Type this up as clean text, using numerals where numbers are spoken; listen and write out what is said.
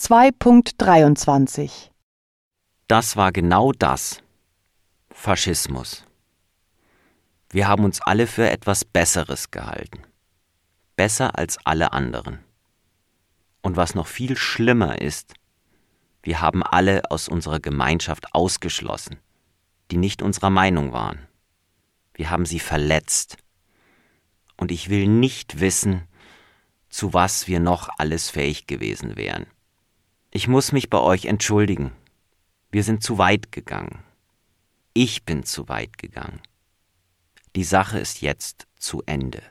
2.23 Das war genau das. Faschismus. Wir haben uns alle für etwas Besseres gehalten. Besser als alle anderen. Und was noch viel schlimmer ist, wir haben alle aus unserer Gemeinschaft ausgeschlossen, die nicht unserer Meinung waren. Wir haben sie verletzt. Und ich will nicht wissen, zu was wir noch alles fähig gewesen wären. Ich muss mich bei euch entschuldigen. Wir sind zu weit gegangen. Ich bin zu weit gegangen. Die Sache ist jetzt zu Ende.